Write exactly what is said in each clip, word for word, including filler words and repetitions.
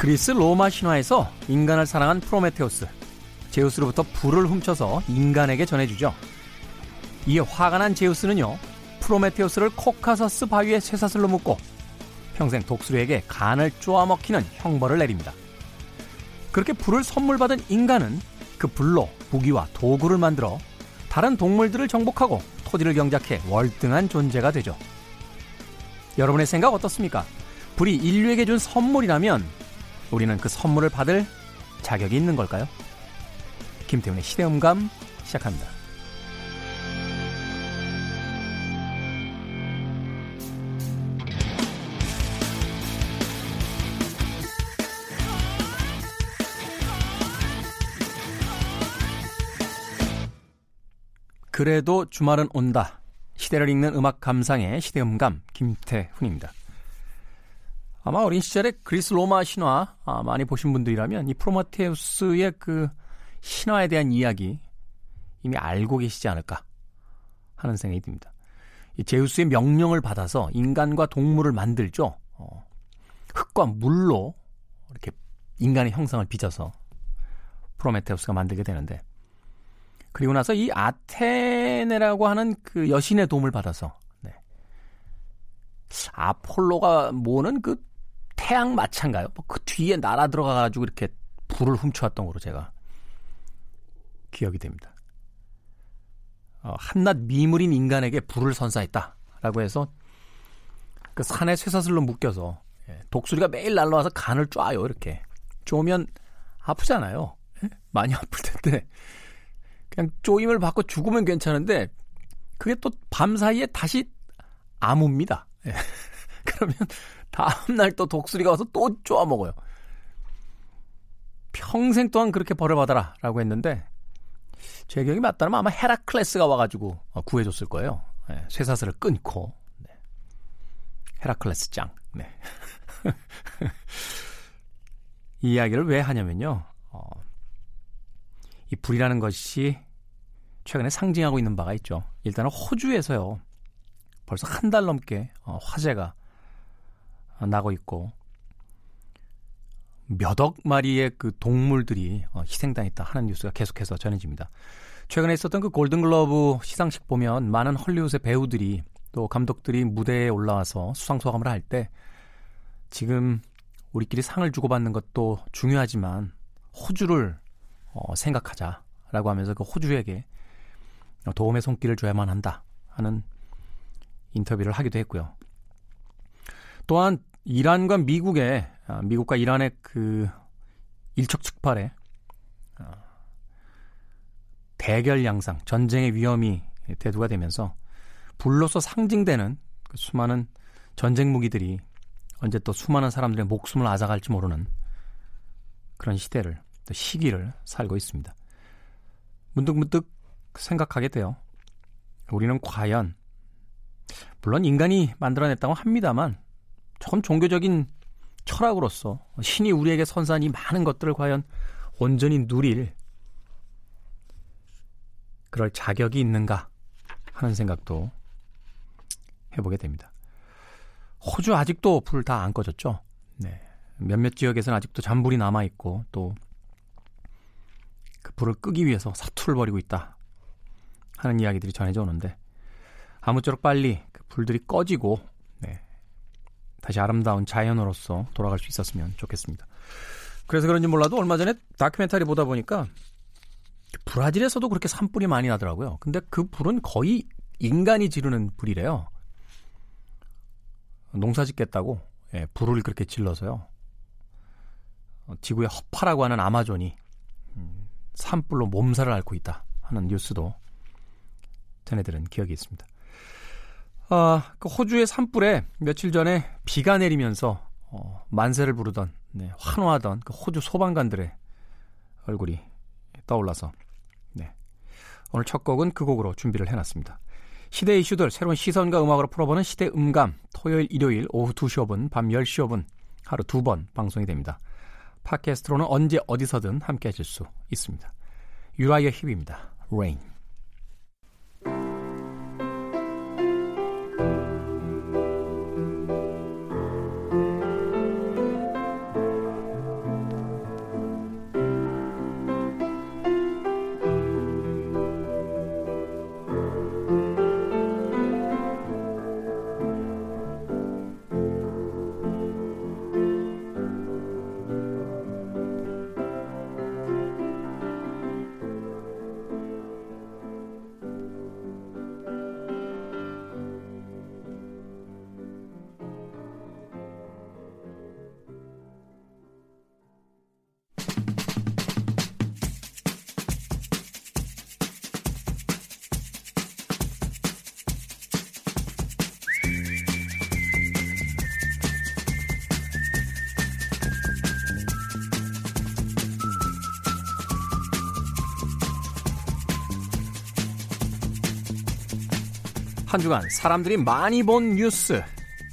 그리스 로마 신화에서 인간을 사랑한 프로메테우스, 제우스로부터 불을 훔쳐서 인간에게 전해주죠. 이에 화가 난 제우스는요, 프로메테우스를 코카서스 바위에 쇠사슬로 묶고 평생 독수리에게 간을 쪼아먹히는 형벌을 내립니다. 그렇게 불을 선물받은 인간은 그 불로 무기와 도구를 만들어 다른 동물들을 정복하고 토지를 경작해 월등한 존재가 되죠. 여러분의 생각 어떻습니까? 불이 인류에게 준 선물이라면 우리는 그 선물을 받을 자격이 있는 걸까요? 김태훈의 시대음감 시작합니다. 그래도 주말은 온다. 시대를 읽는 음악 감상의 시대음감 김태훈입니다. 아마 어린 시절에 그리스 로마 신화 아, 많이 보신 분들이라면 이 프로메테우스의 그 신화에 대한 이야기 이미 알고 계시지 않을까 하는 생각이 듭니다. 이 제우스의 명령을 받아서 인간과 동물을 만들죠. 어, 흙과 물로 이렇게 인간의 형상을 빚어서 프로메테우스가 만들게 되는데, 그리고 나서 이 아테네라고 하는 그 여신의 도움을 받아서 네. 아폴로가 모으는 그 태양 마찬가요? 뭐 그 뒤에 날아 들어가가지고 이렇게 불을 훔쳐왔던 거로 제가 기억이 됩니다. 어, 한낱 미물인 인간에게 불을 선사했다라고 해서 그 산에 쇠사슬로 묶여서 예, 독수리가 매일 날라와서 간을 쪼아요. 이렇게 쪼면 아프잖아요. 예? 많이 아플 텐데 그냥 쪼임을 받고 죽으면 괜찮은데 그게 또 밤 사이에 다시 아뭅니다. 예. 그러면 다음날 또 독수리가 와서 또 쪼아먹어요. 평생 동안 그렇게 벌을 받아라 라고 했는데, 제 기억이 맞다면 아마 헤라클레스가 와가지고 구해줬을 거예요. 네, 쇠사슬을 끊고. 네. 헤라클레스 짱. 네. 이 이야기를 왜 하냐면요, 어, 이 불이라는 것이 최근에 상징하고 있는 바가 있죠. 일단은 호주에서요 벌써 한 달 넘게 화재가 나고 있고 몇억 마리의 그 동물들이 희생당했다 하는 뉴스가 계속해서 전해집니다. 최근에 있었던 그 골든글로브 시상식 보면 많은 헐리우드의 배우들이 또 감독들이 무대에 올라와서 수상소감을 할 때 지금 우리끼리 상을 주고받는 것도 중요하지만 호주를 어, 생각하자라고 하면서 그 호주에게 도움의 손길을 줘야만 한다 하는 인터뷰를 하기도 했고요. 또한 이란과 미국의 미국과 이란의 그 일촉즉발의 대결 양상, 전쟁의 위험이 대두가 되면서 불로서 상징되는 그 수많은 전쟁 무기들이 언제 또 수많은 사람들의 목숨을 앗아갈지 모르는 그런 시대를, 또 시기를 살고 있습니다. 문득문득 생각하게 돼요. 우리는 과연, 물론 인간이 만들어냈다고 합니다만 조금 종교적인 철학으로서 신이 우리에게 선사한 이 많은 것들을 과연 온전히 누릴 그럴 자격이 있는가 하는 생각도 해보게 됩니다. 호주 아직도 불 다 안 꺼졌죠. 네. 몇몇 지역에서는 아직도 잔불이 남아있고 또 그 불을 끄기 위해서 사투를 벌이고 있다 하는 이야기들이 전해져 오는데, 아무쪼록 빨리 그 불들이 꺼지고 네. 다시 아름다운 자연으로서 돌아갈 수 있었으면 좋겠습니다. 그래서 그런지 몰라도 얼마 전에 다큐멘터리 보다 보니까 브라질에서도 그렇게 산불이 많이 나더라고요. 근데 그 불은 거의 인간이 지르는 불이래요. 농사 짓겠다고 예, 불을 그렇게 질러서요. 지구의 허파라고 하는 아마존이 산불로 몸살을 앓고 있다 하는 뉴스도 전해들은 기억이 있습니다. 아, 그 호주의 산불에 며칠 전에 비가 내리면서 어, 만세를 부르던 네, 환호하던 그 호주 소방관들의 얼굴이 떠올라서 네. 오늘 첫 곡은 그 곡으로 준비를 해놨습니다. 시대 이슈들 새로운 시선과 음악으로 풀어보는 시대 음감, 토요일 일요일 오후 두 시 오 분 밤 열 시 오 분 하루 두 번 방송이 됩니다. 팟캐스트로는 언제 어디서든 함께 하실 수 있습니다. 유라이어 힙입니다. Rain. 한 주간 사람들이 많이 본 뉴스,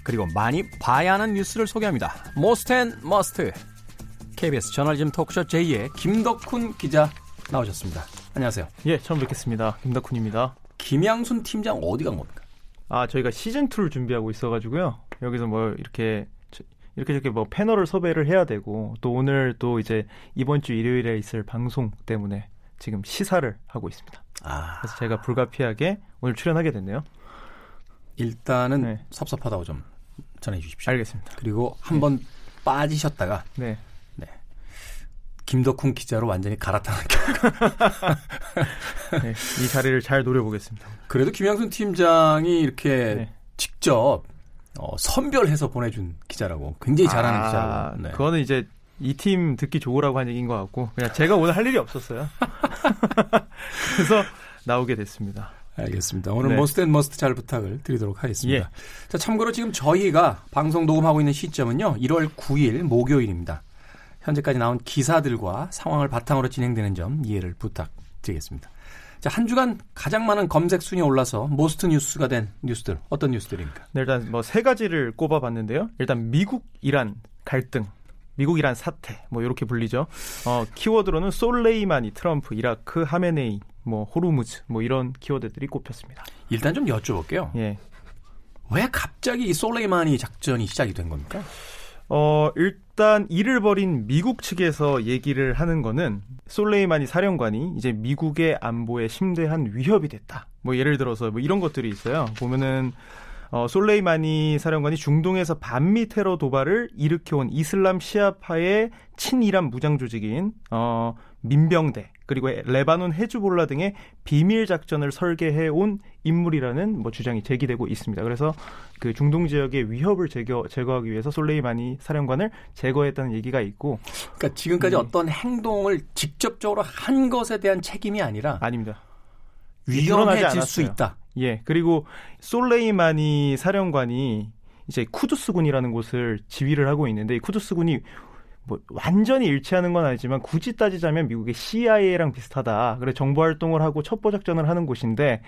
그리고 많이 봐야 하는 뉴스를 소개합니다. Most and Must. 케이비에스 저널리즘 토크쇼 제이의 김덕훈 기자 나오셨습니다. 안녕하세요. 예, 처음 뵙겠습니다. 김덕훈입니다. 김양순 팀장 어디 간 겁니까? 아, 저희가 시즌이를 준비하고 있어가지고요. 여기서 뭐 이렇게 이렇게 저렇게 뭐 패널을 섭외를 해야 되고, 또 오늘 또 이제 이번 주 일요일에 있을 방송 때문에 지금 시사를 하고 있습니다. 아. 그래서 제가 불가피하게 오늘 출연하게 됐네요. 일단은 네. 섭섭하다고 좀 전해 주십시오. 알겠습니다. 그리고 한번 네. 빠지셨다가 네. 네. 김덕훈 기자로 완전히 갈아타는 네. 이 자리를 잘 노려보겠습니다. 그래도 김양순 팀장이 이렇게 네. 직접 어, 선별해서 보내준 기자라고 굉장히 잘하는 아, 기자라고. 네. 그거는 이제 이 팀 듣기 좋으라고 한 얘기인 것 같고, 그냥 제가 오늘 할 일이 없었어요. 그래서 나오게 됐습니다. 알겠습니다. 오늘 네. 머스트 앤 머스트 잘 부탁을 드리도록 하겠습니다. 예. 자, 참고로 지금 저희가 방송 녹음하고 있는 시점은요, 일월 구일 목요일입니다. 현재까지 나온 기사들과 상황을 바탕으로 진행되는 점 이해를 부탁드리겠습니다. 자, 한 주간 가장 많은 검색 순위에 올라서 모스트 뉴스가 된 뉴스들, 어떤 뉴스들입니까? 네, 일단 뭐 세 가지를 꼽아봤는데요. 일단 미국 이란 갈등, 미국 이란 사태, 뭐 이렇게 불리죠. 어, 키워드로는 솔레이마니, 트럼프, 이라크, 하메네이, 뭐 호르무즈, 뭐 이런 키워드들이 꼽혔습니다. 일단 좀 여쭤볼게요. 예. 왜 갑자기 이 솔레이마니 작전이 시작이 된 겁니까? 어, 일단 이를 벌인 미국 측에서 얘기를 하는 거는 솔레이마니 사령관이 이제 미국의 안보에 심대한 위협이 됐다. 뭐 예를 들어서 뭐 이런 것들이 있어요. 보면은 어, 솔레이마니 사령관이 중동에서 반미 테러 도발을 일으켜온 이슬람 시아파의 친이란 무장 조직인 어, 민병대, 그리고 레바논 헤즈볼라 등의 비밀 작전을 설계해온 인물이라는 뭐 주장이 제기되고 있습니다. 그래서 그 중동 지역의 위협을 제거, 제거하기 위해서 솔레이마니 사령관을 제거했다는 얘기가 있고, 그러니까 지금까지 네. 어떤 행동을 직접적으로 한 것에 대한 책임이 아니라 아닙니다. 위험해질 수 있다. 예, 그리고 솔레이마니 사령관이 이제 쿠두스 군이라는 곳을 지휘를 하고 있는데, 이 쿠두스 군이 뭐 완전히 일치하는 건 아니지만 굳이 따지자면 미국의 씨아이에이랑 비슷하다. 그래, 정보 활동을 하고 첩보 작전을 하는 곳인데,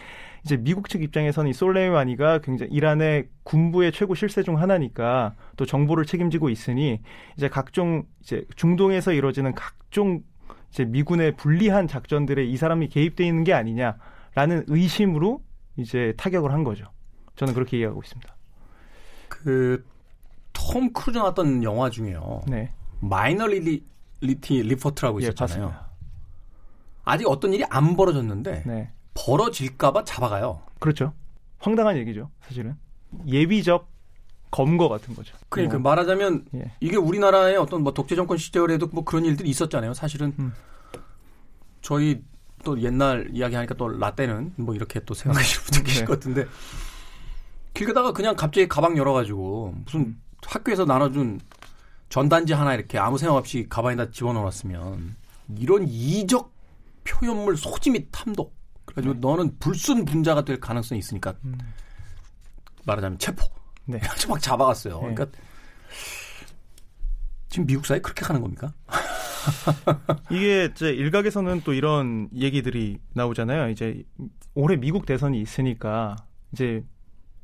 이제 미국 측 입장에서는 이 솔레이마니가 굉장히 이란의 군부의 최고 실세 중 하나니까 또 정보를 책임지고 있으니 이제 각종 이제 중동에서 이루어지는 각종 이제 미군의 불리한 작전들에 이 사람이 개입돼 있는 게 아니냐라는 의심으로 이제 타격을 한 거죠. 저는 그렇게 이해하고 있습니다. 그 톰 크루즈 나왔던 영화 중에요. 네. 마이너리티 리포트라고 있었잖아요. 예, 아직 어떤 일이 안 벌어졌는데 네. 벌어질까 봐 잡아가요. 그렇죠. 황당한 얘기죠. 사실은 예비적 검거 같은 거죠. 그러니까 어. 말하자면 예. 이게 우리나라의 어떤 뭐 독재 정권 시절에도 뭐 그런 일들이 있었잖아요. 사실은 음. 저희 또 옛날 이야기하니까 또 라떼는 뭐 이렇게 또 생각하시는 분들 계실 것 같은데, 길 가다가 그냥 갑자기 가방 열어가지고 무슨 음. 학교에서 나눠준 전단지 하나 이렇게 아무 생각 없이 가방에다 집어넣어놨으면 이런 이적 표현물 소지 및 탐독, 그래가지고 네. 너는 불순 분자가 될 가능성이 있으니까 음. 말하자면 체포. 네. 막 잡아갔어요. 네. 그러니까 지금 미국 사회 그렇게 가는 겁니까? 이게 이제 일각에서는 또 이런 얘기들이 나오잖아요. 이제 올해 미국 대선이 있으니까 이제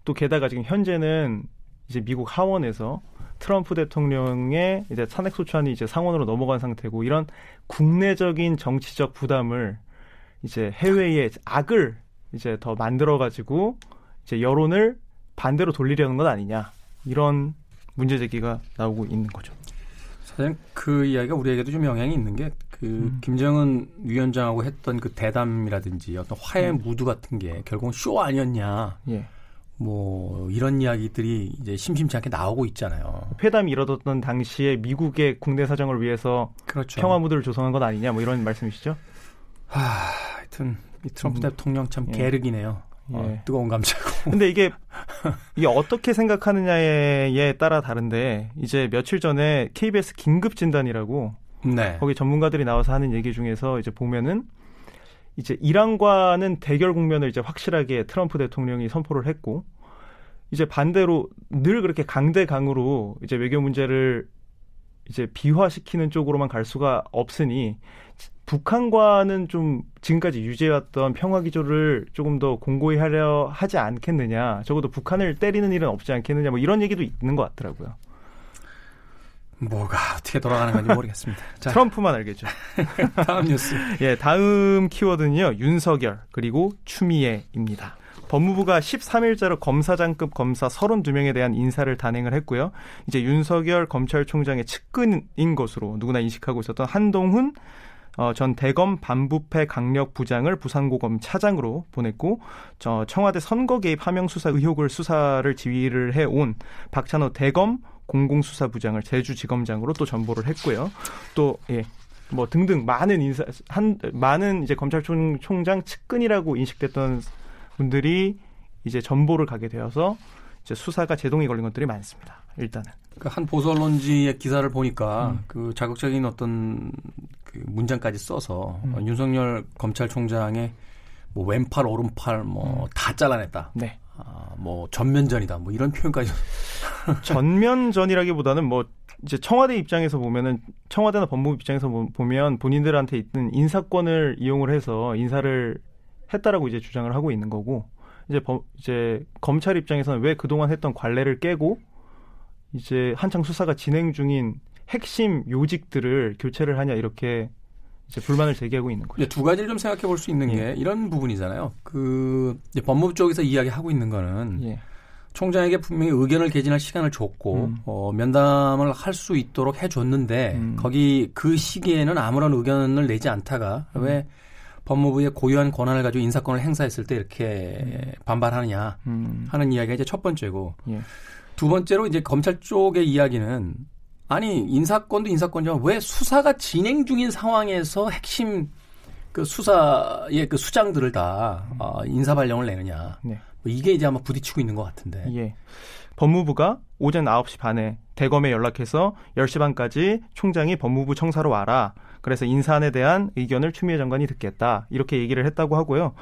또 게다가 지금 현재는 이제 미국 하원에서 트럼프 대통령의 이제 탄핵 소추안이 이제 상원으로 넘어간 상태고, 이런 국내적인 정치적 부담을 이제 해외의 악을 이제 더 만들어 가지고 이제 여론을 반대로 돌리려는 건 아니냐, 이런 문제 제기가 나오고 있는 거죠. 사실 그 이야기가 우리에게도 좀 영향이 있는 게 그 음. 김정은 위원장하고 했던 그 대담이라든지 어떤 화해 음. 무드 같은 게 결국은 쇼 아니었냐. 예. 뭐 이런 이야기들이 이제 심심치 않게 나오고 있잖아요. 회담이 이뤄졌던 당시에 미국의 국내 사정을 위해서 그렇죠. 평화 무드를 조성한 건 아니냐, 뭐 이런 말씀이시죠? 하, 하여튼 이 트럼프 음. 대통령 참 예. 계륵이네요. 예. 어, 뜨거운 감자고. 근데 이게 이게 어떻게 생각하느냐에 따라 다른데, 이제 며칠 전에 케이비에스 긴급 진단이라고 네. 거기 전문가들이 나와서 하는 얘기 중에서 이제 보면은, 이제 이란과는 대결 국면을 이제 확실하게 트럼프 대통령이 선포를 했고, 이제 반대로 늘 그렇게 강대강으로 이제 외교 문제를 이제 비화시키는 쪽으로만 갈 수가 없으니 북한과는 좀 지금까지 유지해왔던 평화기조를 조금 더 공고히 하려 하지 않겠느냐, 적어도 북한을 때리는 일은 없지 않겠느냐, 뭐 이런 얘기도 있는 것 같더라고요. 뭐가 어떻게 돌아가는 건지 모르겠습니다. 자. 트럼프만 알겠죠. 다음 뉴스. 예, 다음 키워드는요, 윤석열 그리고 추미애입니다. 법무부가 십삼 일자로 검사장급 검사 삼십이 명에 대한 인사를 단행을 했고요. 이제 윤석열 검찰총장의 측근인 것으로 누구나 인식하고 있었던 한동훈 어, 전 대검 반부패 강력부장을 부산고검 차장으로 보냈고, 저 청와대 선거 개입 하명 수사 의혹을 수사를 지휘를 해온 박찬호 대검 공공수사부장을 제주지검장으로 또 전보를 했고요. 또 예. 뭐 등등 많은 인사 한 많은 이제 검찰총 총장 측근이라고 인식됐던 분들이 이제 전보를 가게 되어서 이제 수사가 제동이 걸린 것들이 많습니다. 일단은 그 한 보수 언론지의 기사를 보니까 음. 그 자극적인 어떤 그 문장까지 써서 음. 어, 윤석열 검찰총장의 뭐 왼팔 오른팔 뭐 다 음. 잘라냈다. 네. 아, 뭐 전면전이다. 뭐 이런 표현까지. 전면전이라기보다는 뭐 이제 청와대 입장에서 보면은 청와대나 법무부 입장에서 보면 본인들한테 있는 인사권을 이용을 해서 인사를 했다라고 이제 주장을 하고 있는 거고, 이제 법, 이제 검찰 입장에서는 왜 그동안 했던 관례를 깨고 이제 한창 수사가 진행 중인 핵심 요직들을 교체를 하냐, 이렇게 이제 불만을 제기하고 있는 거죠. 두 가지를 좀 생각해 볼 수 있는 예. 게 이런 부분이잖아요. 그 이제 법무부 쪽에서 이야기하고 있는 거는 예. 총장에게 분명히 의견을 개진할 시간을 줬고 음. 어, 면담을 할 수 있도록 해줬는데 음. 거기 그 시기에는 아무런 의견을 내지 않다가 음. 왜 법무부의 고유한 권한을 가지고 인사권을 행사했을 때 이렇게 음. 반발하느냐 음. 하는 이야기가 이제 첫 번째고, 예. 두 번째로 이제 검찰 쪽의 이야기는 아니 인사권도 인사권이지만 왜 수사가 진행 중인 상황에서 핵심 그 수사의 그 수장들을 다 어, 인사 발령을 내느냐. 네. 뭐 이게 이제 아마 부딪히고 있는 것 같은데. 예. 법무부가 오전 아홉 시 반에 대검에 연락해서 열 시 반까지 총장이 법무부 청사로 와라. 그래서 인사안에 대한 의견을 추미애 장관이 듣겠다. 이렇게 얘기를 했다고 하고요.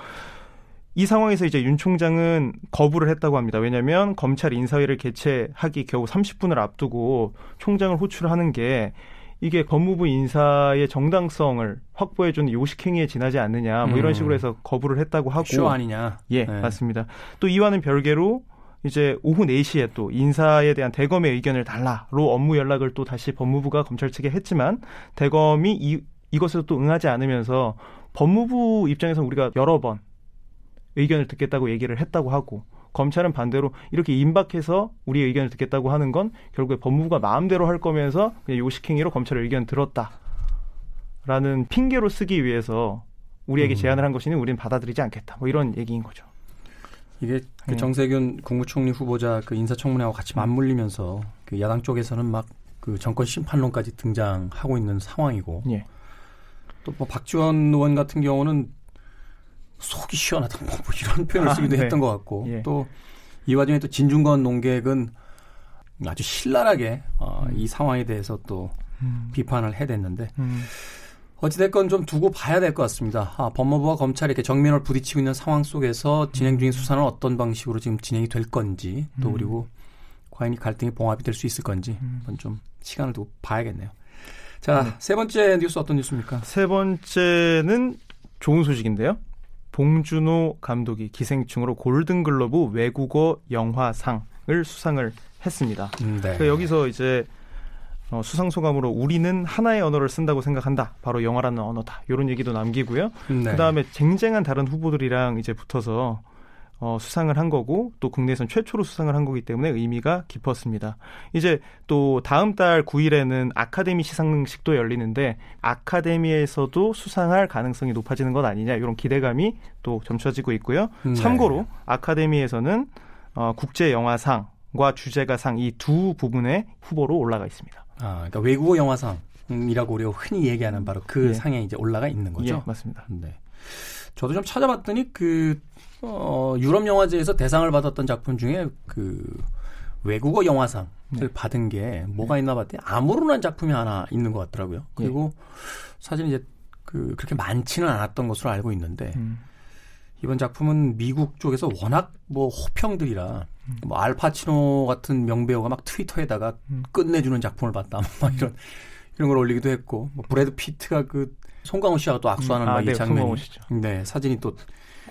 이 상황에서 이제 윤 총장은 거부를 했다고 합니다. 왜냐하면 검찰 인사위를 개최하기 겨우 삼십 분을 앞두고 총장을 호출하는 게 이게 법무부 인사의 정당성을 확보해주는 요식행위에 지나지 않느냐, 뭐 이런 식으로 해서 거부를 했다고 하고. 쇼 아니냐. 예, 네. 맞습니다. 또 이와는 별개로 이제 오후 네 시에 또 인사에 대한 대검의 의견을 달라로 업무 연락을 또 다시 법무부가 검찰 측에 했지만 대검이 이, 이것에도 또 응하지 않으면서 법무부 입장에서는 우리가 여러 번 의견을 듣겠다고 얘기를 했다고 하고, 검찰은 반대로 이렇게 임박해서 우리의 의견을 듣겠다고 하는 건 결국에 법무부가 마음대로 할 거면서 그냥 요식행위로 검찰의 의견 들었다라는 핑계로 쓰기 위해서 우리에게 음. 제안을 한 것이니 우리는 받아들이지 않겠다, 뭐 이런 얘기인 거죠. 이게 그 정세균 국무총리 후보자 그 인사청문회하고 같이 맞물리면서 그 야당 쪽에서는 막 그 정권 심판론까지 등장하고 있는 상황이고, 예. 또 뭐 박지원 의원 같은 경우는 속이 시원하다 뭐 이런 표현을 아, 쓰기도 네. 했던 것 같고, 예. 또 이 와중에 또 진중권 농객은 아주 신랄하게 어, 이 상황에 대해서 또 음. 비판을 해댔는데 음. 어찌됐건 좀 두고 봐야 될 것 같습니다. 아, 법무부와 검찰이 이렇게 정면을 부딪히고 있는 상황 속에서 진행 중인 수사는 어떤 방식으로 지금 진행이 될 건지, 또 음. 그리고 과연 이 갈등이 봉합이 될 수 있을 건지 음. 한번 좀 시간을 두고 봐야겠네요. 자, 네. 세 번째 뉴스 어떤 뉴스입니까? 세 번째는 좋은 소식인데요. 봉준호 감독이 기생충으로 골든글로브 외국어 영화상을 수상을 했습니다. 네. 그러니까 여기서 이제 수상 소감으로 우리는 하나의 언어를 쓴다고 생각한다. 바로 영화라는 언어다. 이런 얘기도 남기고요. 네. 그다음에 쟁쟁한 다른 후보들이랑 이제 붙어서 어, 수상을 한 거고, 또 국내에선 최초로 수상을 한 거기 때문에 의미가 깊었습니다. 이제 또 다음 달 구 일에는 아카데미 시상식도 열리는데 아카데미에서도 수상할 가능성이 높아지는 것 아니냐, 이런 기대감이 또 점쳐지고 있고요. 네. 참고로 아카데미에서는 어, 국제영화상과 주제가상 이 두 부분의 후보로 올라가 있습니다. 아, 그러니까 외국어 영화상이라고 우리가 흔히 얘기하는 바로 그 예. 상에 이제 올라가 있는 거죠? 예, 맞습니다. 네. 저도 좀 찾아봤더니 그 어, 유럽 영화제에서 대상을 받았던 작품 중에 그 외국어 영화상을 네. 받은 게 뭐가 있나 봤더니 아무런 작품이 하나 있는 것 같더라고요. 그리고 네. 사실 이제 그 그렇게 많지는 않았던 것으로 알고 있는데 음. 이번 작품은 미국 쪽에서 워낙 뭐 호평들이라 음. 뭐 알파치노 같은 명배우가 막 트위터에다가 음. 끝내주는 작품을 봤다 막 이런 이런 걸 올리기도 했고 뭐 브래드 피트가 그 송강호 씨하고 또 악수하는 음. 아, 막 이 네, 장면이 네 사진이 또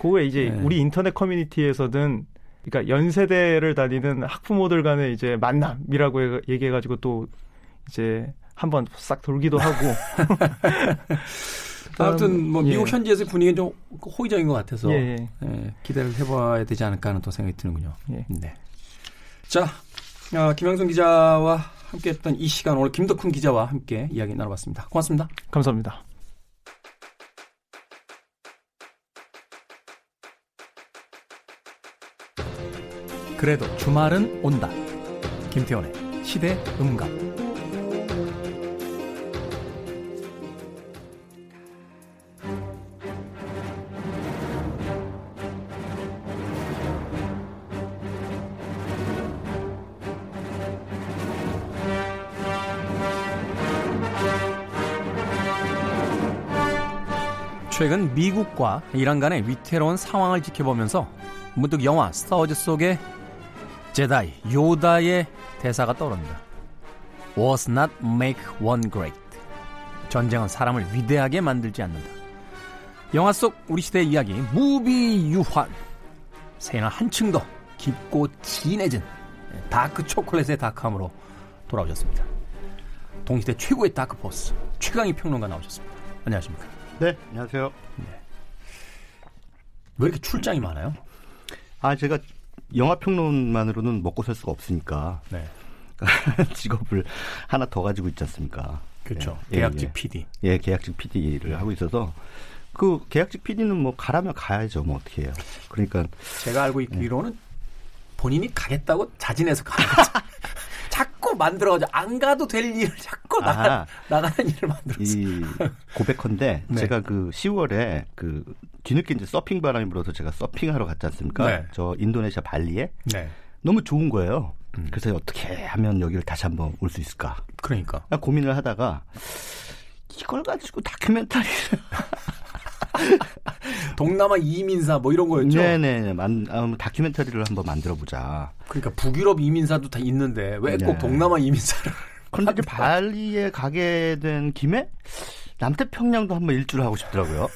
그거에 이제 네. 우리 인터넷 커뮤니티에서든 그러니까 연세대를 다니는 학부모들 간의 이제 만남이라고 얘기해가지고 또 이제 한번 싹 돌기도 하고. 아무튼 뭐 미국 예. 현지에서 분위기는 좀 호의적인 것 같아서 예, 예. 예, 기대를 해봐야 되지 않을까 하는 또 생각이 드는군요. 예. 네. 자, 어, 김양순 기자와 함께했던 이 시간 오늘 김덕훈 기자와 함께 이야기 나눠봤습니다. 고맙습니다. 감사합니다. 그래도 주말은 온다. 김태원의 시대 음감. 최근 미국과 이란 간의 위태로운 상황을 지켜보면서 문득 영화 스타워즈 속의 제다이 요다의 대사가 떠오릅니다. Was not make one great. 전쟁은 사람을 위대하게 만들지 않는다. 영화 속 우리 시대의 이야기 무비 유환. 새해는 한층 더 깊고 진해진 다크 초콜릿의 다크함으로 돌아오셨습니다. 동시대 최고의 다크포스 최강희 평론가 나오셨습니다. 안녕하십니까? 네, 안녕하세요. 네. 왜 이렇게 출장이 많아요? 아, 제가 영화 평론만으로는 먹고 살 수가 없으니까 네. 직업을 하나 더 가지고 있지 않습니까? 그렇죠. 예, 계약직 예, 피디. 예, 계약직 피디를 하고 있어서 그 계약직 피디는 뭐 가라면 가야죠. 뭐 어떻게 해요? 그러니까 제가 알고 있기로는 예. 본인이 가겠다고 자진해서 가겠죠. 자꾸 만들어가지고 안 가도 될 일을 자꾸 나가, 아, 나가는 일을 만들었어요. 고백컨대 네. 제가 그 시월에 그 뒤늦게 이제 서핑 바람이 불어서 제가 서핑하러 갔지 않습니까? 네. 저 인도네시아 발리에 네. 너무 좋은 거예요. 음. 그래서 어떻게 하면 여기를 다시 한번 올 수 있을까? 그러니까 고민을 하다가 이걸 가지고 다큐멘터리를 동남아 이민사 뭐 이런 거였죠? 네네. 만, 음, 다큐멘터리를 한번 만들어보자. 그러니까 북유럽 이민사도 다 있는데 왜 꼭 네. 동남아 이민사를. 그런데 이제 발리에 가게 된 김에 남태평양도 한번 일주를 하고 싶더라고요.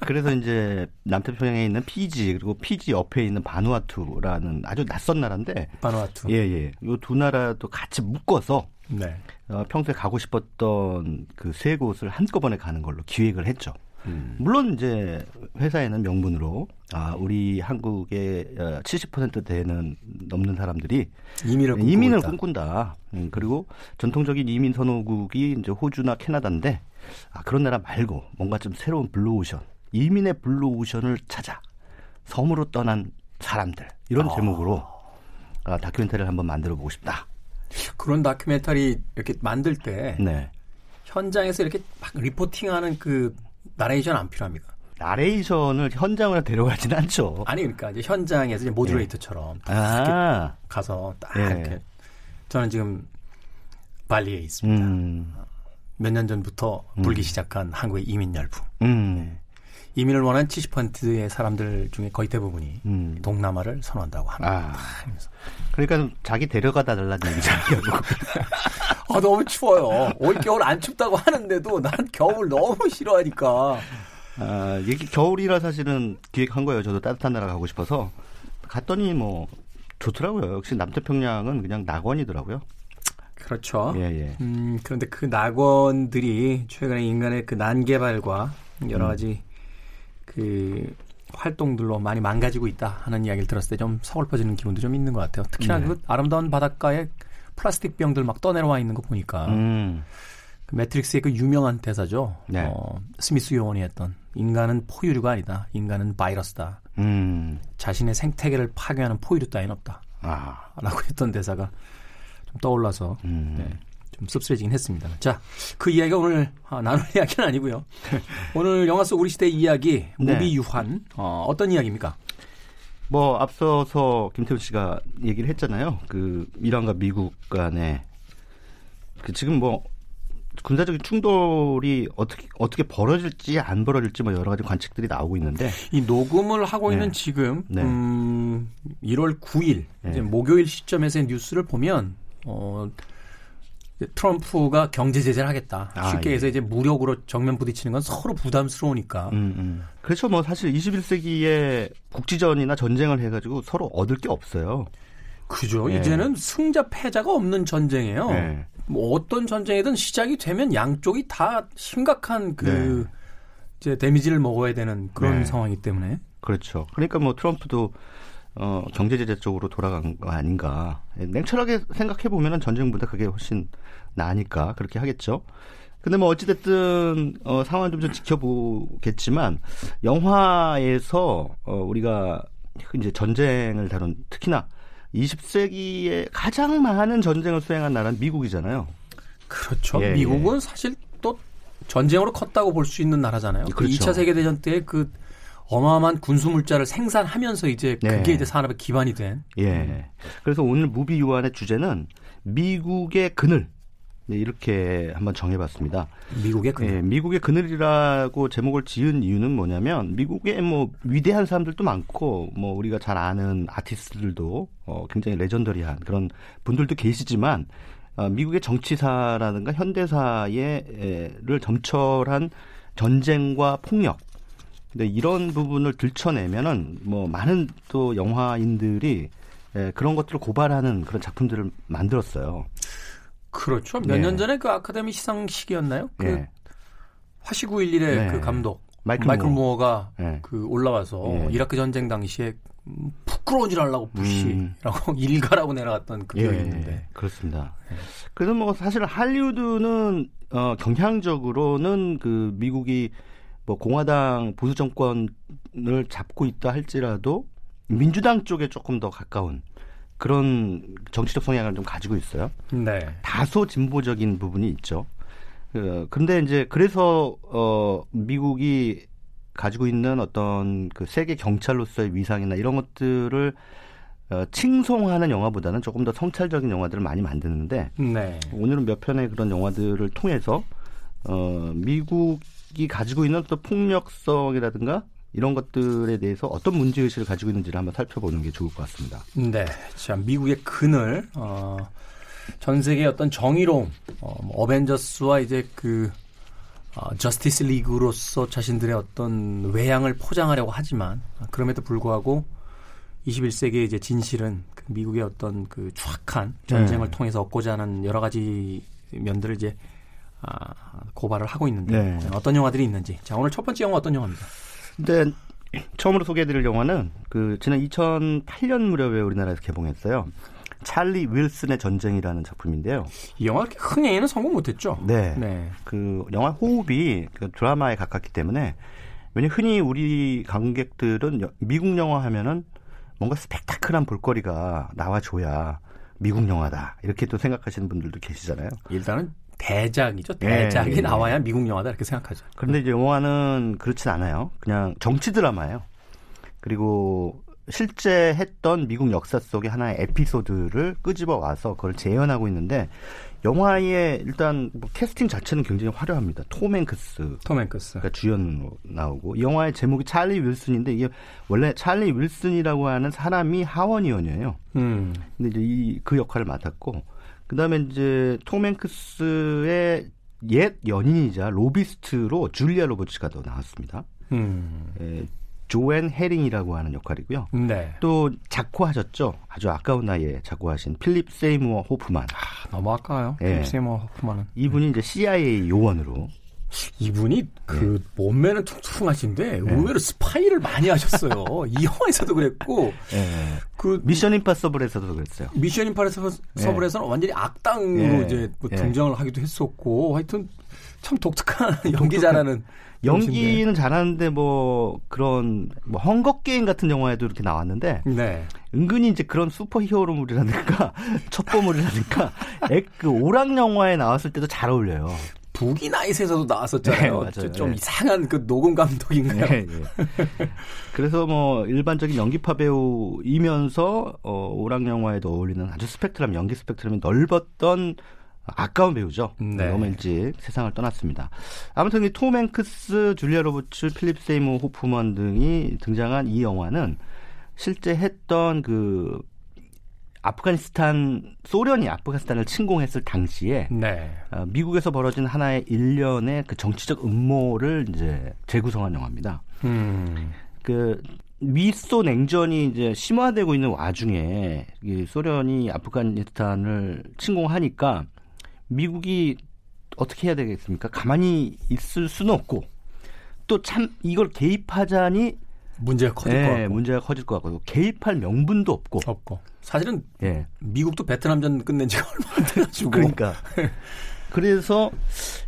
그래서 이제 남태평양에 있는 피지 그리고 피지 옆에 있는 바누아투라는 아주 낯선 나라인데 바누아투. 예예. 이 두 나라도 같이 묶어서 네. 어, 평소에 가고 싶었던 그 세 곳을 한꺼번에 가는 걸로 기획을 했죠. 음. 물론 이제 회사에는 명분으로 아 우리 한국의 칠십 퍼센트 되는 넘는 사람들이 이민을 꿈꾼다. 이민을 꿈꾼다. 음, 그리고 전통적인 이민 선호국이 이제 호주나 캐나다인데 아, 그런 나라 말고 뭔가 좀 새로운 블루오션 이민의 블루오션을 찾아 섬으로 떠난 사람들 이런 아. 제목으로 아, 다큐멘터리를 한번 만들어 보고 싶다. 그런 다큐멘터리 이렇게 만들 때 네. 현장에서 이렇게 막 리포팅하는 그 나레이션 안 필요합니까? 나레이션을 현장으로 데려가지는 않죠. 아니 그러니까 이제 현장에서 이제 모듈레이터처럼 예. 아~ 가서 딱 예. 이렇게 저는 지금 발리에 있습니다. 음. 몇 년 전부터 음. 불기 시작한 한국의 이민 열풍. 음. 네. 이민을 원하는 칠십 퍼센트의 사람들 중에 거의 대부분이 음. 동남아를 선호한다고 합니다. 아. 그러니까 자기 데려가다 달라는 얘기잖아요. 아, 너무 추워요. 올겨울 안 춥다고 하는데도 난 겨울 너무 싫어하니까. 아, 이게 겨울이라 사실은 기획한 거예요. 저도 따뜻한 나라 가고 싶어서. 갔더니 뭐 좋더라고요. 역시 남태평양은 그냥 낙원이더라고요. 그렇죠. 예, 예. 음, 그런데 그 낙원들이 최근에 인간의 그 난개발과 여러 가지 음. 그 활동들로 많이 망가지고 있다 하는 이야기를 들었을 때 좀 서글퍼지는 기분도 좀 있는 것 같아요. 특히나 네. 그 아름다운 바닷가에 플라스틱 병들 막 떠내려와 있는 거 보니까 음. 그 매트릭스의 그 유명한 대사죠. 네. 어, 스미스 요원이 했던 인간은 포유류가 아니다. 인간은 바이러스다. 음. 자신의 생태계를 파괴하는 포유류 따윈 없다. 아. 라고 했던 대사가 좀 떠올라서 음. 네. 좀 씁쓸해지긴 했습니다. 자, 그 이야기가 오늘 아, 나눌 이야기는 아니고요. 오늘 영화 속 우리 시대의 이야기 무비 유환 네. 어, 어떤 이야기입니까? 뭐 앞서서 김태훈 씨가 얘기를 했잖아요. 그 이란과 미국 간에 그 지금 뭐 군사적인 충돌이 어떻게 어떻게 벌어질지 안 벌어질지 뭐 여러 가지 관측들이 나오고 있는데 이 녹음을 하고 네. 있는 지금 네. 음, 일월 구일 네. 이제 목요일 시점에서의 뉴스를 보면 어, 트럼프가 경제 제재를 하겠다. 아, 쉽게 예. 해서 이제 무력으로 정면 부딪히는 건 서로 부담스러우니까. 음, 음. 그렇죠. 뭐 사실 이십일 세기에 국지전이나 전쟁을 해가지고 서로 얻을 게 없어요. 그죠. 네. 이제는 승자 패자가 없는 전쟁이에요. 네. 뭐 어떤 전쟁이든 시작이 되면 양쪽이 다 심각한 그 네. 이제 데미지를 먹어야 되는 그런 네. 상황이기 때문에. 그렇죠. 그러니까 뭐 트럼프도 어, 경제 제재 쪽으로 돌아간 거 아닌가. 냉철하게 생각해 보면은 전쟁보다 그게 훨씬 나으니까 그렇게 하겠죠. 근데 뭐 어찌됐든 어, 상황 좀 좀 지켜보겠지만 영화에서 어, 우리가 이제 전쟁을 다룬 특히나 이십 세기에 가장 많은 전쟁을 수행한 나라는 미국이잖아요. 그렇죠. 예, 미국은 예. 사실 또 전쟁으로 컸다고 볼 수 있는 나라잖아요. 그렇죠. 그 이 차 세계대전 때 그 어마어마한 군수물자를 생산하면서 이제 그게 예. 이제 산업의 기반이 된. 예. 그래서 오늘 무비 유한의 주제는 미국의 그늘. 네, 이렇게 한번 정해봤습니다. 미국의 그늘. 예, 미국의 그늘이라고 제목을 지은 이유는 뭐냐면 미국에 뭐 위대한 사람들도 많고 뭐 우리가 잘 아는 아티스트들도 어, 굉장히 레전더리한 그런 분들도 계시지만 어, 미국의 정치사라든가 현대사를 점철한 전쟁과 폭력. 근데 이런 부분을 들춰내면은 뭐 많은 또 영화인들이 예, 그런 것들을 고발하는 그런 작품들을 만들었어요. 그렇죠. 몇 년 네. 전에 그 아카데미 시상식이었나요? 그 네. 화시구일일의 네. 그 감독 마이클, 마이클 무어. 무어가 네. 그 올라와서 네. 이라크 전쟁 당시에 부끄러운 줄 알라고 부시라고 음. 일가라고 내려갔던 그 기억이 네. 있는데. 그렇습니다. 네. 그래서 뭐 사실 할리우드는 어, 경향적으로는 그 미국이 뭐 공화당 보수 정권을 잡고 있다 할지라도 민주당 쪽에 조금 더 가까운. 그런 정치적 성향을 좀 가지고 있어요. 네. 다소 진보적인 부분이 있죠. 그런데 이제 그래서 어, 미국이 가지고 있는 어떤 그 세계 경찰로서의 위상이나 이런 것들을 어, 칭송하는 영화보다는 조금 더 성찰적인 영화들을 많이 만드는데 네. 오늘은 몇 편의 그런 영화들을 통해서 어, 미국이 가지고 있는 또 폭력성이라든가 이런 것들에 대해서 어떤 문제의식을 가지고 있는지를 한번 살펴보는 게 좋을 것 같습니다. 네. 자, 미국의 그늘, 어, 전 세계의 어떤 정의로움, 어, 뭐 어벤져스와 이제 그, 어, 저스티스 리그로서 자신들의 어떤 외양을 포장하려고 하지만, 그럼에도 불구하고 이십일 세기의 이제 진실은 그 미국의 어떤 그 추악한 전쟁을 네. 통해서 얻고자 하는 여러 가지 면들을 이제, 아, 고발을 하고 있는데, 네. 어떤 영화들이 있는지. 자, 오늘 첫 번째 영화 어떤 영화입니다? 근데 처음으로 소개해드릴 영화는 그 지난 이천팔 년 무렵에 우리나라에서 개봉했어요. 찰리 윌슨의 전쟁이라는 작품인데요. 이 영화 흥행에는 성공 못했죠. 네. 네. 그 영화 호흡이 드라마에 가깝기 때문에 왜냐 흔히 우리 관객들은 미국 영화 하면은 뭔가 스펙타클한 볼거리가 나와줘야 미국 영화다 이렇게 또 생각하시는 분들도 계시잖아요. 일단은. 대작이죠. 대작이 네, 네. 나와야 미국 영화다 이렇게 생각하죠. 그런데 이제 영화는 그렇진 않아요. 그냥 정치 드라마예요. 그리고 실제 했던 미국 역사 속의 하나의 에피소드를 끄집어 와서 그걸 재현하고 있는데 영화의 일단 뭐 캐스팅 자체는 굉장히 화려합니다. 톰 행크스. 톰 행크스. 그러니까 주연 나오고 이 영화의 제목이 찰리 윌슨인데 이게 원래 찰리 윌슨이라고 하는 사람이 하원의원이에요. 음. 근데 이제 이, 그 역할을 맡았고. 그 다음에 이제 톰 행크스의 옛 연인이자 로비스트로 줄리아 로버츠가 또 나왔습니다. 음. 에, 조앤 헤링이라고 하는 역할이고요. 네. 또 작고하셨죠. 아주 아까운 나이에 작고하신 필립 세이머 호프만. 아, 너무 아까워요. 예. 필립 세이머 호프만은. 이분이 이제 씨아이에이 요원으로. 이분이 그 네. 몸매는 퉁퉁하신데 네. 의외로 스파이를 많이 하셨어요. 이 영화에서도 그랬고 네. 그 미션 임파서블에서도 그랬어요. 미션 임파서블에서는 네. 완전히 악당으로 네. 이제 뭐 네. 등장을 하기도 했었고 하여튼 참 독특한 연기 잘하는 연기는 잘하는데 뭐 그런 뭐 헝거 게임 같은 영화에도 이렇게 나왔는데 네. 은근히 이제 그런 슈퍼히어로물이라든가 첩보물이라든가 그 오락 영화에 나왔을 때도 잘 어울려요. 북이 나이스에서도 나왔었잖아요. 네, 좀 네. 이상한 그 녹음 감독인가요? 네, 네. 그래서 뭐 일반적인 연기파 배우이면서 어, 오락 영화에도 어울리는 아주 스펙트럼 연기 스펙트럼이 넓었던 아까운 배우죠. 네. 너무 일찍 세상을 떠났습니다. 아무튼 이 톰 행크스, 줄리아 로버츠, 필립 세이머 호프만 등이 등장한 이 영화는 실제 했던 그 아프가니스탄, 소련이 아프가니스탄을 침공했을 당시에 네. 미국에서 벌어진 하나의 일련의 그 정치적 음모를 이제 재구성한 영화입니다. 음. 그 미소 냉전이 이제 심화되고 있는 와중에 이 소련이 아프가니스탄을 침공하니까 미국이 어떻게 해야 되겠습니까? 가만히 있을 수는 없고 또 참 이걸 개입하자니 문제가 커질 네, 것 같고. 문제가 커질 것 같고 개입할 명분도 없고. 없고. 사실은 네. 미국도 베트남전 끝낸 지가 얼마 안 돼가지고. 그러니까. 그래서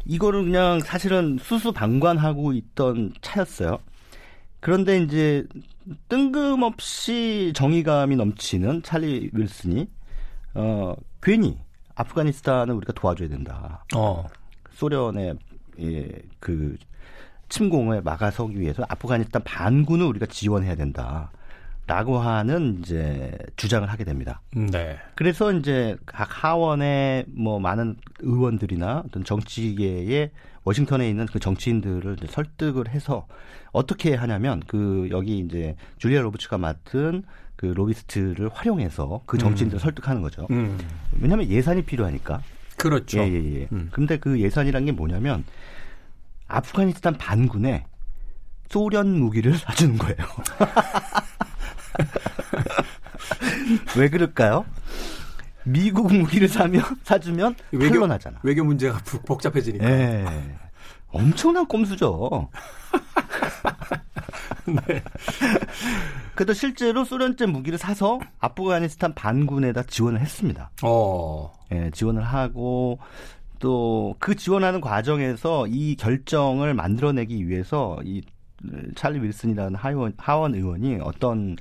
이거를 그냥 사실은 수수방관하고 있던 차였어요. 그런데 이제 뜬금없이 정의감이 넘치는 찰리 윌슨이 어, 괜히 아프가니스탄을 우리가 도와줘야 된다. 어. 소련의 예, 그 침공을 막아서기 위해서 아프가니스탄 반군을 우리가 지원해야 된다라고 하는 이제 주장을 하게 됩니다. 네. 그래서 이제 각 하원의 뭐 많은 의원들이나 어떤 정치계의 워싱턴에 있는 그 정치인들을 설득을 해서 어떻게 하냐면 그 여기 이제 줄리아 로버츠가 맡은 그 로비스트를 활용해서 그 정치인들을 음. 설득하는 거죠. 음. 왜냐하면 예산이 필요하니까. 그렇죠. 예, 예, 예. 음. 근데 그 예산이란 게 뭐냐면 아프가니스탄 반군에 소련 무기를 사주는 거예요. 왜 그럴까요? 미국 무기를 사면, 사주면 탈론하잖아. 외교, 외교 문제가 복잡해지니까. 예. 엄청난 꼼수죠. 네. 그래도 실제로 소련제 무기를 사서 아프가니스탄 반군에다 지원을 했습니다. 어. 예, 지원을 하고 또 그 지원하는 과정에서 이 결정을 만들어내기 위해서 이 찰리 윌슨이라는 하원, 하원 의원이 어떤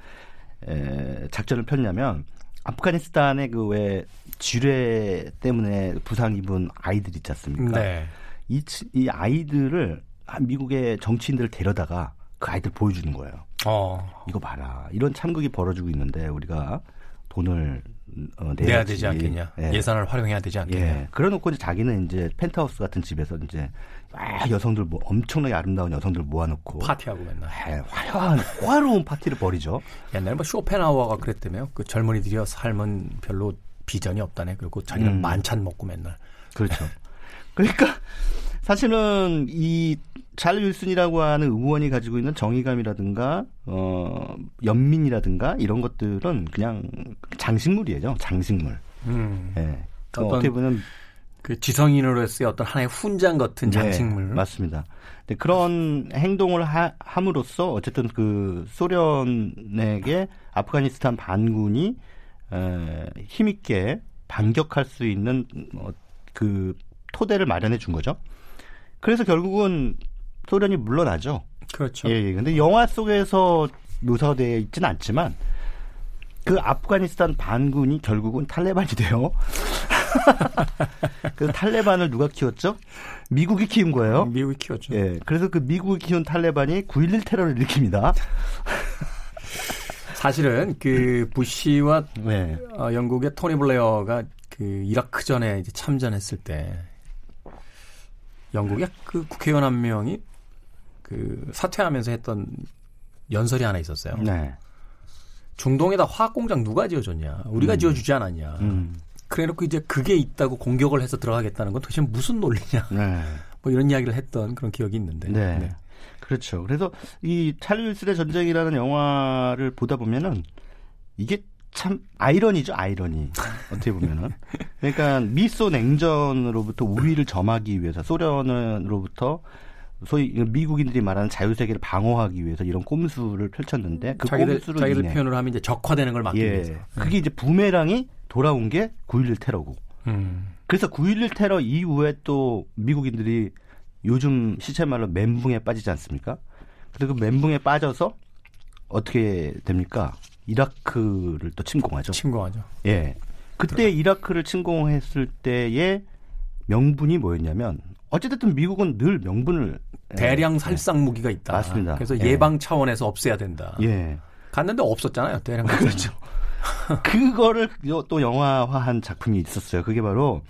에, 작전을 폈냐면 아프가니스탄의 그 왜 쥐뢰 때문에 부상 입은 아이들 있지 않습니까? 네. 이, 이 아이들을 미국의 정치인들을 데려다가 그 아이들 보여주는 거예요. 어. 이거 봐라. 이런 참극이 벌어지고 있는데 우리가 돈을 어, 내야 되지 않겠냐. 예. 예산을 활용해야 되지 않겠냐. 예. 그래놓고 이제 자기는 이제 펜트하우스 같은 집에서 이제 와, 여성들 뭐 엄청나게 아름다운 여성들 모아놓고 파티하고 맨날 예, 화려한 화려한 파티를 벌이죠. 옛날에 뭐 쇼펜하우어가 그랬다며요. 그 젊은이들이여 삶은 별로 비전이 없다네. 그리고 자기는 음. 만찬 먹고 맨날. 그렇죠. 그러니까 사실은 이 찰리 윌슨이라고 하는 의원이 가지고 있는 정의감이라든가 어, 연민이라든가 이런 것들은 그냥 장식물이에요. 장식물. 음. 예. 어떤 어떻게 보면 그 지성인으로서의 어떤 하나의 훈장 같은 장식물. 네, 맞습니다. 근데 그런 행동을 하, 함으로써 어쨌든 그 소련에게 아프가니스탄 반군이 에, 힘있게 반격할 수 있는 어, 그 토대를 마련해 준 거죠. 그래서 결국은 소련이 물러나죠. 그렇죠. 예, 예. 근데 영화 속에서 묘사되어 있지는 않지만 그 아프가니스탄 반군이 결국은 탈레반이 돼요. 그 탈레반을 누가 키웠죠? 미국이 키운 거예요. 미국이 키웠죠. 예. 그래서 그 미국이 키운 탈레반이 구일일 테러를 일으킵니다. 사실은 그 부시와 네. 어, 영국의 토니 블레어가 그 이라크전에 이제 참전했을 때 영국의 그 국회의원 한 명이 그 사퇴하면서 했던 연설이 하나 있었어요. 네. 중동에다 화학 공장 누가 지어줬냐? 우리가 음. 지어주지 않았냐? 음. 그래놓고 이제 그게 있다고 공격을 해서 들어가겠다는 건 도대체 무슨 논리냐? 네. 뭐 이런 이야기를 했던 그런 기억이 있는데. 네. 네. 그렇죠. 그래서 이 찰리 윌슨의 전쟁이라는 영화를 보다 보면은 이게 참 아이러니죠, 아이러니. 어떻게 보면은. 그러니까 미소 냉전으로부터 우위를 점하기 위해서 소련으로부터 소위 미국인들이 말하는 자유세계를 방어하기 위해서 이런 꼼수를 펼쳤는데 그 자기들, 꼼수를 자기들 인해, 표현을 하면 이제 적화되는 걸 막기 예, 위해서. 그게 이제 부메랑이 돌아온 게 구일일 테러고. 음. 그래서 구일일 테러 이후에 또 미국인들이 요즘 시체 말로 멘붕에 빠지지 않습니까? 그래서 그 멘붕에 빠져서 어떻게 됩니까? 이라크를 또 침공하죠. 침공하죠. 예. 그때 들어가. 이라크를 침공했을 때의 명분이 뭐였냐면 어쨌든 미국은 늘 명분을 대량 살상 무기가 있다. 맞습니다. 그래서 예. 예방 차원에서 없애야 된다. 예. 갔는데 없었잖아요. 대량 그렇죠. 그거를 또 영화화한 작품이 있었어요. 그게 바로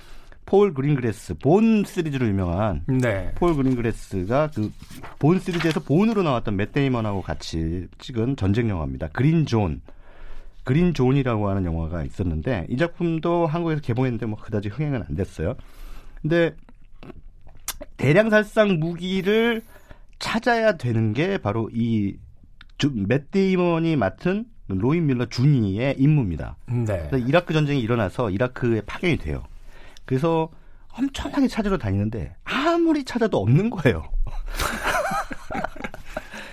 폴 그린그래스, 본 시리즈로 유명한 네. 폴 그린그래스가 그 본 시리즈에서 본으로 나왔던 맷 데이먼하고 같이 찍은 전쟁 영화입니다. 그린존. 그린존이라고 하는 영화가 있었는데 이 작품도 한국에서 개봉했는데 뭐 그다지 흥행은 안 됐어요. 근데 대량 살상 무기를 찾아야 되는 게 바로 이 맷 데이먼이 맡은 로인 밀러 주니의 임무입니다. 네. 그래서 이라크 전쟁이 일어나서 이라크에 파견이 돼요. 그래서 엄청나게 찾으러 다니는데 아무리 찾아도 없는 거예요.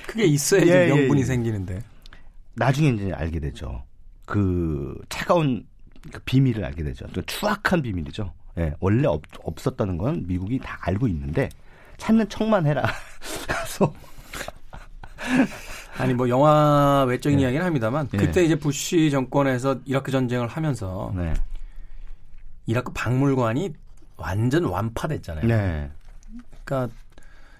그게 있어야지 예, 명분이 예, 예. 생기는데. 나중에 이제 알게 되죠. 그 차가운 그 비밀을 알게 되죠. 또 추악한 비밀이죠. 예, 원래 없, 없었다는 건 미국이 다 알고 있는데 찾는 척만 해라. 그래서 아니 뭐 영화 외적인 네. 이야기는 합니다만 그때 네. 이제 부시 정권에서 이라크 전쟁을 하면서 네. 이라크 박물관이 완전 완파됐잖아요. 네. 그러니까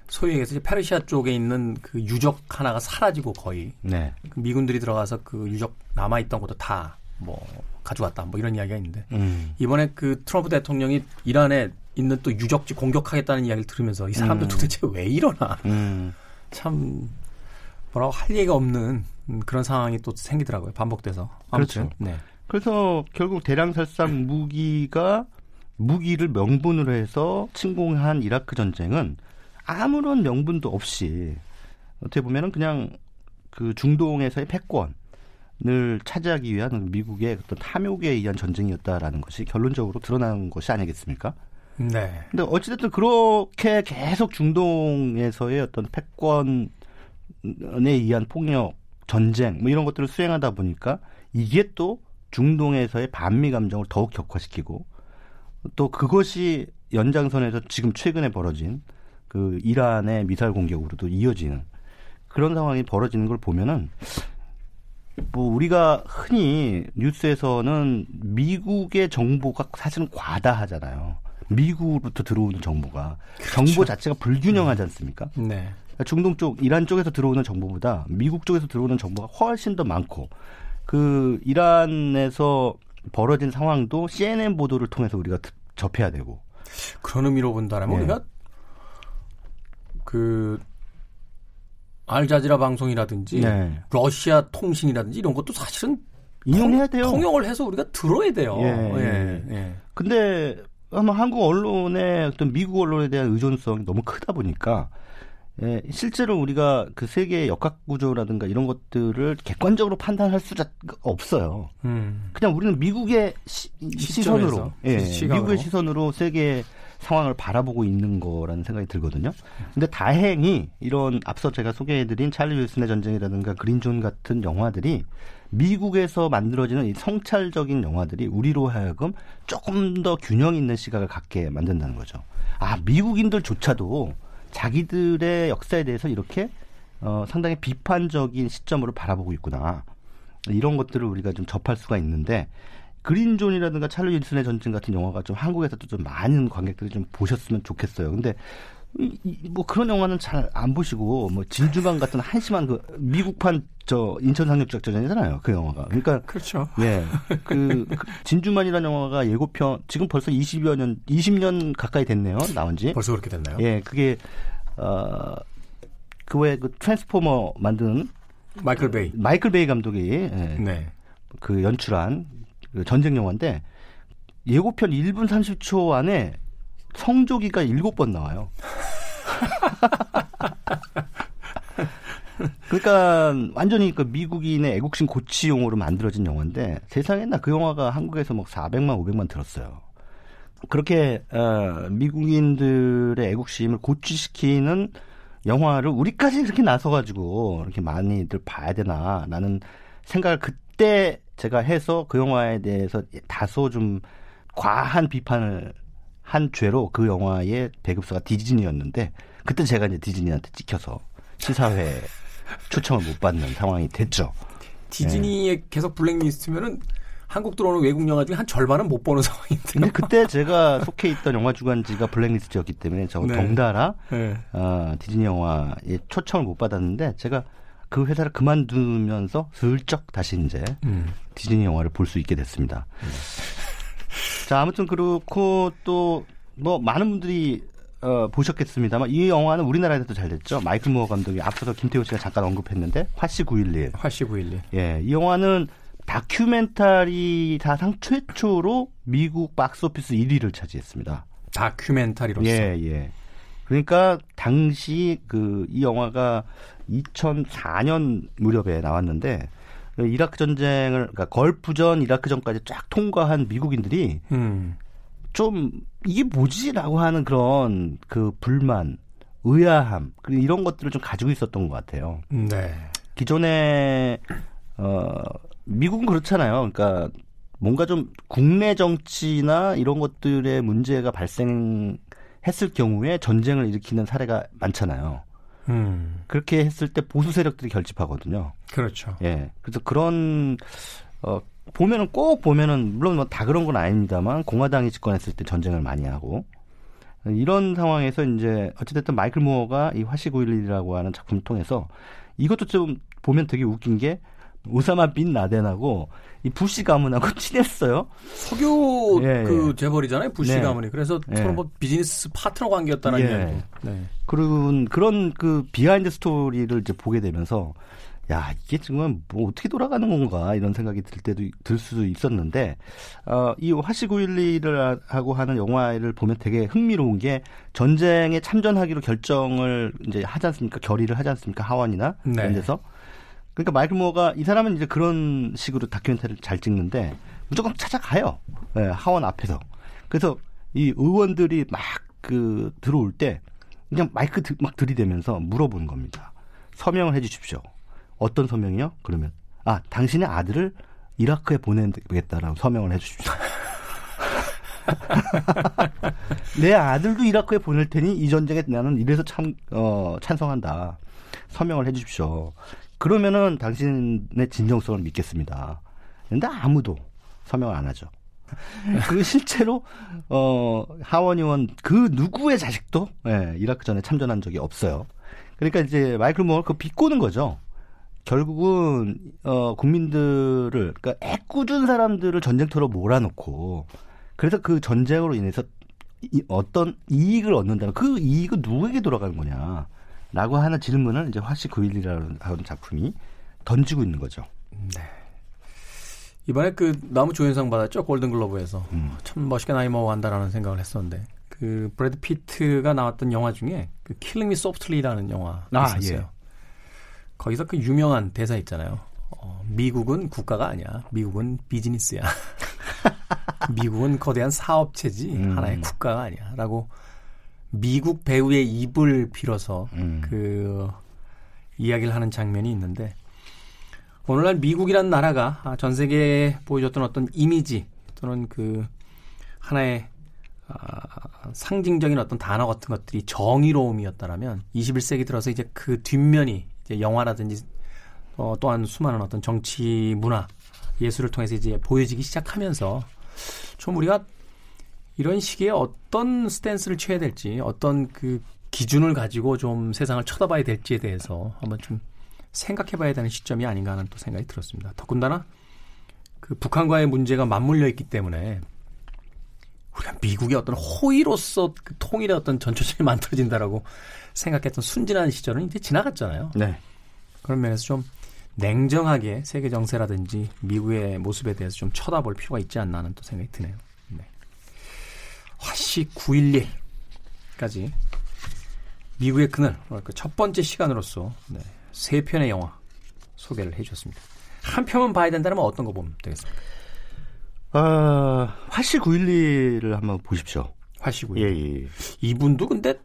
소위 얘기해서 페르시아 쪽에 있는 그 유적 하나가 사라지고 거의 네. 미군들이 들어가서 그 유적 남아 있던 것도 다 뭐 가져갔다 뭐 이런 이야기가 있는데 음. 이번에 그 트럼프 대통령이 이란에 있는 또 유적지 공격하겠다는 이야기를 들으면서 이 사람들 음. 도대체 왜 이러나 음. 참. 뭐라고 할 얘기가 없는 그런 상황이 또 생기더라고요. 반복돼서. 아무튼. 그렇죠. 네. 그래서 결국 대량살상 무기가 무기를 명분으로 해서 침공한 이라크 전쟁은 아무런 명분도 없이 어떻게 보면은 그냥 그 중동에서의 패권을 차지하기 위한 미국의 어떤 탐욕에 의한 전쟁이었다라는 것이 결론적으로 드러난 것이 아니겠습니까? 네. 근데 어찌됐든 그렇게 계속 중동에서의 어떤 패권 에 의한 폭력, 전쟁 뭐 이런 것들을 수행하다 보니까 이게 또 중동에서의 반미 감정을 더욱 격화시키고 또 그것이 연장선에서 지금 최근에 벌어진 그 이란의 미사일 공격으로도 이어지는 그런 상황이 벌어지는 걸 보면은 뭐 우리가 흔히 뉴스에서는 미국의 정보가 사실은 과다하잖아요. 미국으로부터 들어오는 정보가 그렇죠. 정보 자체가 불균형하지 않습니까? 네. 중동 쪽, 이란 쪽에서 들어오는 정보보다 미국 쪽에서 들어오는 정보가 훨씬 더 많고 그 이란에서 벌어진 상황도 씨엔엔 보도를 통해서 우리가 접해야 되고 그런 의미로 본다면 네. 우리가 그 알자지라 방송이라든지 네. 러시아 통신이라든지 이런 것도 사실은 이용해야 돼요. 통역을 해서 우리가 들어야 돼요. 예. 예. 예. 예. 근데 아마 한국 언론의 어떤 미국 언론에 대한 의존성이 너무 크다 보니까 예, 실제로 우리가 그 세계의 역학구조라든가 이런 것들을 객관적으로 판단할 수가 없어요. 음. 그냥 우리는 미국의 시, 시선으로, 예, 미국의 시선으로 세계의 상황을 바라보고 있는 거라는 생각이 들거든요. 근데 다행히 이런 앞서 제가 소개해드린 찰리 윌슨의 전쟁이라든가 그린존 같은 영화들이 미국에서 만들어지는 이 성찰적인 영화들이 우리로 하여금 조금 더 균형 있는 시각을 갖게 만든다는 거죠. 아, 미국인들조차도 자기들의 역사에 대해서 이렇게 어, 상당히 비판적인 시점으로 바라보고 있구나. 이런 것들을 우리가 좀 접할 수가 있는데 그린존이라든가 찰리 윌슨의 전쟁 같은 영화가 좀 한국에서도 좀 많은 관객들이 좀 보셨으면 좋겠어요. 근데 이, 이, 뭐 그런 영화는 잘 안 보시고 뭐 진주만 같은 한심한 그 미국판 저 인천 상륙작전이잖아요. 그 영화가. 그러니까 그렇죠. 예. 그, 그 진주만이라는 영화가 예고편 지금 벌써 이십여 년 이십 년 가까이 됐네요. 나온 지. 벌써 그렇게 됐나요? 예. 그게 어 그 왜 그 트랜스포머 만드는 마이클 베이. 그, 마이클 베이 감독이 예, 네. 그 연출한 그 전쟁 영화인데 예고편 일 분 삼십 초 안에 성조기가 일곱 번 나와요. 그러니까 완전히 그 미국인의 애국심 고취용으로 만들어진 영화인데 세상에 나 그 영화가 한국에서 막 사백만 오백만 들었어요. 그렇게 어, 미국인들의 애국심을 고취시키는 영화를 우리까지 그렇게 나서가지고 이렇게 많이들 봐야 되나 라는 생각을 그때 제가 해서 그 영화에 대해서 다소 좀 과한 비판을 한 죄로 그 영화의 배급사가 디즈니였는데 그때 제가 이제 디즈니한테 찍혀서 시사회 초청을 못 받는 상황이 됐죠. 디즈니에 네. 계속 블랙리스트면은 한국 들어오는 외국 영화 중에 한 절반은 못 보는 상황인데. 근데 그때 제가 속해 있던 영화 주간지가 블랙리스트였기 때문에 저 네. 덩달아 네. 어, 디즈니 영화에 초청을 못 받았는데 제가 그 회사를 그만두면서 슬쩍 다시 이제 음. 디즈니 영화를 볼 수 있게 됐습니다. 음. 자, 아무튼 그렇고 또 뭐 많은 분들이 어, 보셨겠습니다만 이 영화는 우리나라에서도 잘 됐죠. 마이클 무어 감독이 앞서서 김태호 씨가 잠깐 언급했는데 화씨 구일일. 화씨 구일일. 예, 이 영화는 다큐멘터리 사상 최초로 미국 박스오피스 일 위를 차지했습니다. 다큐멘터리로서. 예, 예. 그러니까 당시 그 이 영화가 이천사 년 무렵에 나왔는데 이라크 전쟁을 그러니까 걸프전, 이라크전까지 쫙 통과한 미국인들이 음. 좀 이게 뭐지라고 하는 그런 그 불만, 의아함 이런 것들을 좀 가지고 있었던 것 같아요. 네. 기존에 어, 미국은 그렇잖아요. 그러니까 뭔가 좀 국내 정치나 이런 것들의 문제가 발생했을 경우에 전쟁을 일으키는 사례가 많잖아요. 음. 그렇게 했을 때 보수 세력들이 결집하거든요. 그렇죠. 예. 그래서 그런 어, 보면은 꼭 보면은 물론 뭐 다 그런 건 아닙니다만 공화당이 집권했을 때 전쟁을 많이 하고 이런 상황에서 이제 어찌됐든 마이클 무어가 이 화씨 구일일이라고 하는 작품을 통해서 이것도 좀 보면 되게 웃긴 게 오사마 빈 라덴하고 이 부시 가문하고 친했어요. 석유 예, 그 예. 재벌이잖아요, 부시 네. 가문이. 그래서 예. 서로 뭐 비즈니스 파트너 관계였다는 예. 이야기. 네. 그런 그런 그 비하인드 스토리를 이제 보게 되면서 야 이게 지금 뭐 어떻게 돌아가는 건가 이런 생각이 들 때도 들 수도 있었는데 어, 이 화씨 구일일을 하고 하는 영화를 보면 되게 흥미로운 게 전쟁에 참전하기로 결정을 이제 하지 않습니까? 결의를 하지 않습니까? 하원이나 네. 이런 데서. 그러니까 마이클 무어가 이 사람은 이제 그런 식으로 다큐멘터리를 잘 찍는데 무조건 찾아가요. 네, 하원 앞에서. 그래서 이 의원들이 막 그 들어올 때 그냥 마이크 드, 막 들이대면서 물어보는 겁니다. 서명을 해 주십시오. 어떤 서명이요? 그러면 아 당신의 아들을 이라크에 보내겠다라고 서명을 해 주십시오. 내 아들도 이라크에 보낼 테니 이 전쟁에 나는 이래서 참, 어, 찬성한다. 서명을 해 주십시오. 그러면은 당신의 진정성을 믿겠습니다. 그런데 아무도 서명을 안 하죠. 그리고 실제로 어, 하원 의원 그 누구의 자식도 예, 이라크전에 참전한 적이 없어요. 그러니까 이제 마이클 무어를 그 비꼬는 거죠. 결국은 어, 국민들을 그러니까 애꿎은 사람들을 전쟁터로 몰아놓고 그래서 그 전쟁으로 인해서 이, 어떤 이익을 얻는다면 그 이익은 누구에게 돌아가는 거냐. 라고 하는 질문을 이제 화씨 구일일이라는 작품이 던지고 있는 거죠. 네. 이번에 그 나무 조연상 받았죠. 골든글로브에서. 음. 참 멋있게 나이 먹어간다라는 생각을 했었는데 그 브래드 피트가 나왔던 영화 중에 그 킬링 미 소프트리라는 영화가 아, 있었어요. 예. 거기서 그 유명한 대사 있잖아요. 어, 미국은 국가가 아니야. 미국은 비즈니스야. 미국은 거대한 사업체지 음. 하나의 국가가 아니야. 라고 미국 배우의 입을 빌어서 음. 그 이야기를 하는 장면이 있는데 오늘날 미국이란 나라가 전 세계에 보여줬던 어떤 이미지 또는 그 하나의 아, 상징적인 어떤 단어 같은 것들이 정의로움이었다라면 이십일 세기 들어서 이제 그 뒷면이 이제 영화라든지 어, 또한 수많은 어떤 정치, 문화, 예술을 통해서 이제 보여지기 시작하면서 좀 우리가 이런 시기에 어떤 스탠스를 취해야 될지, 어떤 그 기준을 가지고 좀 세상을 쳐다봐야 될지에 대해서 한번 좀 생각해봐야 되는 시점이 아닌가 하는 또 생각이 들었습니다. 더군다나 그 북한과의 문제가 맞물려 있기 때문에 우리가 미국의 어떤 호의로서 그 통일의 어떤 전초점이 만들어진다라고 생각했던 순진한 시절은 이제 지나갔잖아요. 네. 그런 면에서 좀 냉정하게 세계 정세라든지 미국의 모습에 대해서 좀 쳐다볼 필요가 있지 않나 하는 또 생각이 드네요. 화씨 구일일까지 미국의 그늘 그 첫 번째 시간으로서 네, 세 편의 영화 소개를 해주셨습니다. 한 편만 봐야 된다면 어떤 거 보면 되겠습니까? 어, 화씨 구일일을 한번 보십시오. 화씨 구일일. 예, 예. 이분도 근데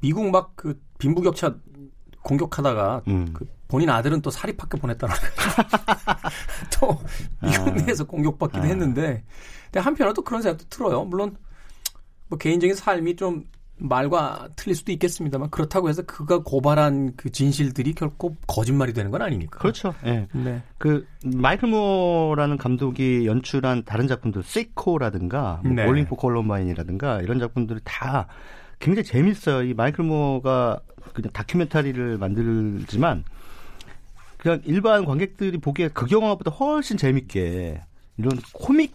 미국 막 그 빈부격차 공격하다가 음. 그 본인 아들은 또 사립학교 보냈다는 또 미국 내에서 아. 공격받기도 아. 했는데 근데 한편으로 또 그런 생각도 들어요. 물론 뭐 개인적인 삶이 좀 말과 틀릴 수도 있겠습니다만 그렇다고 해서 그가 고발한 그 진실들이 결코 거짓말이 되는 건 아니니까. 그렇죠. 예. 네. 네. 그 마이클 무어라는 감독이 연출한 다른 작품들 시코라든가 뭐 네. 볼링 포 콜럼바인이라든가 이런 작품들이 다 굉장히 재밌어요. 이 마이클 무어가 그냥 다큐멘터리를 만들지만 그냥 일반 관객들이 보기에 그 영화보다 훨씬 재밌게 이런 코믹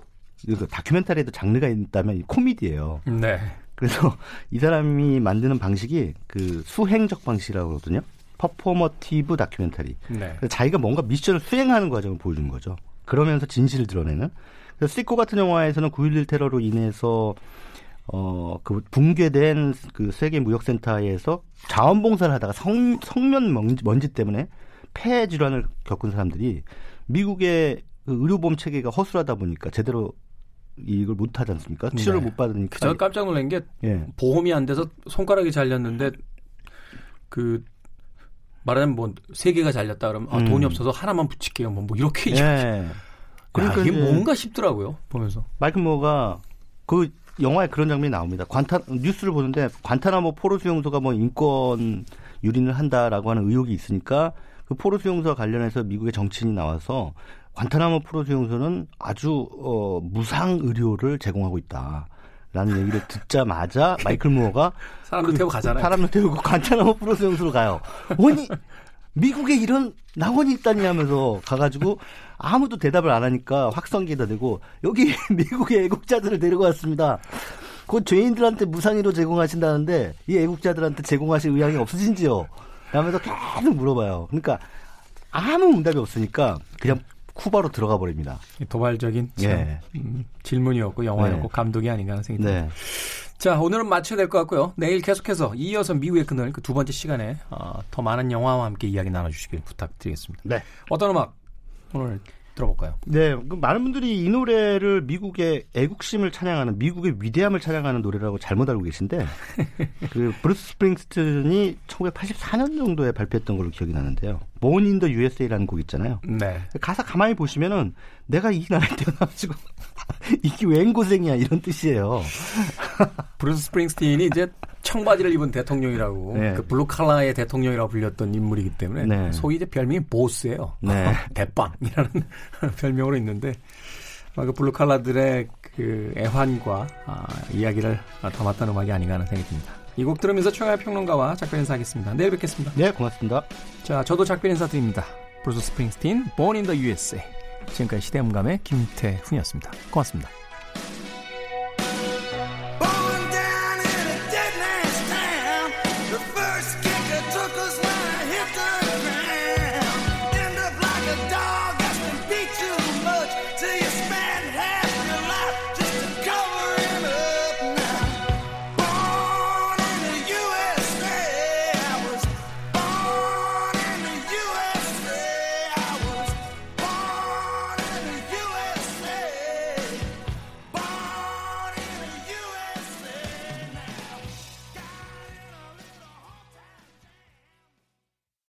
다큐멘터리에도 장르가 있다면 코미디예요. 네. 그래서 이 사람이 만드는 방식이 그 수행적 방식이라고 그러거든요. 퍼포머티브 다큐멘터리. 네. 자기가 뭔가 미션을 수행하는 과정을 보여주는 거죠. 그러면서 진실을 드러내는. 그래서 시코 같은 영화에서는 구일일 테러로 인해서 어, 그 붕괴된 그 세계 무역센터에서 자원봉사를 하다가 성, 성면 먼지, 먼지 때문에 폐 질환을 겪은 사람들이 미국의 그 의료보험 체계가 허술하다 보니까 제대로 이걸 못 하지 않습니까? 치료를 네. 못 받으니까. 저 깜짝 놀란 게 예. 보험이 안 돼서 손가락이 잘렸는데 그 말하자면 뭐 세 개가 잘렸다 그러면 음. 아, 돈이 없어서 하나만 붙일게요. 뭐, 뭐 이렇게. 예. 야, 그러니까 이게 뭔가 싶더라고요. 보면서. 마이클 무어가 그 영화에 그런 장면이 나옵니다. 관타 뉴스를 보는데 관타나모 포로 수용소가 뭐 인권 유린을 한다라고 하는 의혹이 있으니까 그 포로 수용소와 관련해서 미국의 정치인이 나와서 관타나모 포로 수용소는 아주 어, 무상 의료를 제공하고 있다라는 얘기를 듣자마자 마이클 무어가 사람도 그, 태우고 가잖아요. 사람도 태우고 관타나모 포로 수용소로 가요. 아니 미국에 이런 낙원이 있다니 하면서 가가지고 아무도 대답을 안 하니까 확성기에다 대고 여기 미국의 애국자들을 데리고 왔습니다. 그 죄인들한테 무상의료 제공하신다는데 이 애국자들한테 제공하실 의향이 없으신지요? 라면서 계속 물어봐요. 그러니까 아무 응답이 없으니까 그냥 쿠바로 들어가 버립니다. 도발적인 네. 질문이었고 영화였고 네. 감독이 아닌가 하는 생각이 듭니다. 네. 자, 오늘은 마쳐야 될 것 같고요. 내일 계속해서 이어서 미국의 그늘 그 두 번째 시간에 어, 더 많은 영화와 함께 이야기 나눠주시길 부탁드리겠습니다. 네. 어떤 음악 오늘 들어볼까요? 네, 그 많은 분들이 이 노래를 미국의 애국심을 찬양하는 미국의 위대함을 찬양하는 노래라고 잘못 알고 계신데 그 브루스 스프링스틴이 천구백팔십사 년 정도에 발표했던 걸로 기억이 나는데요. Born in the 유에스에이라는 곡 있잖아요. 네. 가사 가만히 보시면은 내가 이 나라에 태어나가지고 이게 웬 고생이야 이런 뜻이에요. 브루스 스프링스틴이 이제 청바지를 입은 대통령이라고 네. 그 블루 칼라의 대통령이라고 불렸던 인물이기 때문에 네. 소위 이제 별명이 보스예요. 네. 대빵이라는 별명으로 있는데 그 블루 칼라들의 그 애환과 아, 이야기를 담았던 음악이 아닌가 하는 생각이 듭니다. 이 곡 들으면서 최강의 평론가와 작별 인사하겠습니다. 내일 뵙겠습니다. 네, 고맙습니다. 자, 저도 작별 인사드립니다. 브루스 스프링스틴, Born in the 유에스에이. 지금까지 시대음감의 김태훈이었습니다. 고맙습니다.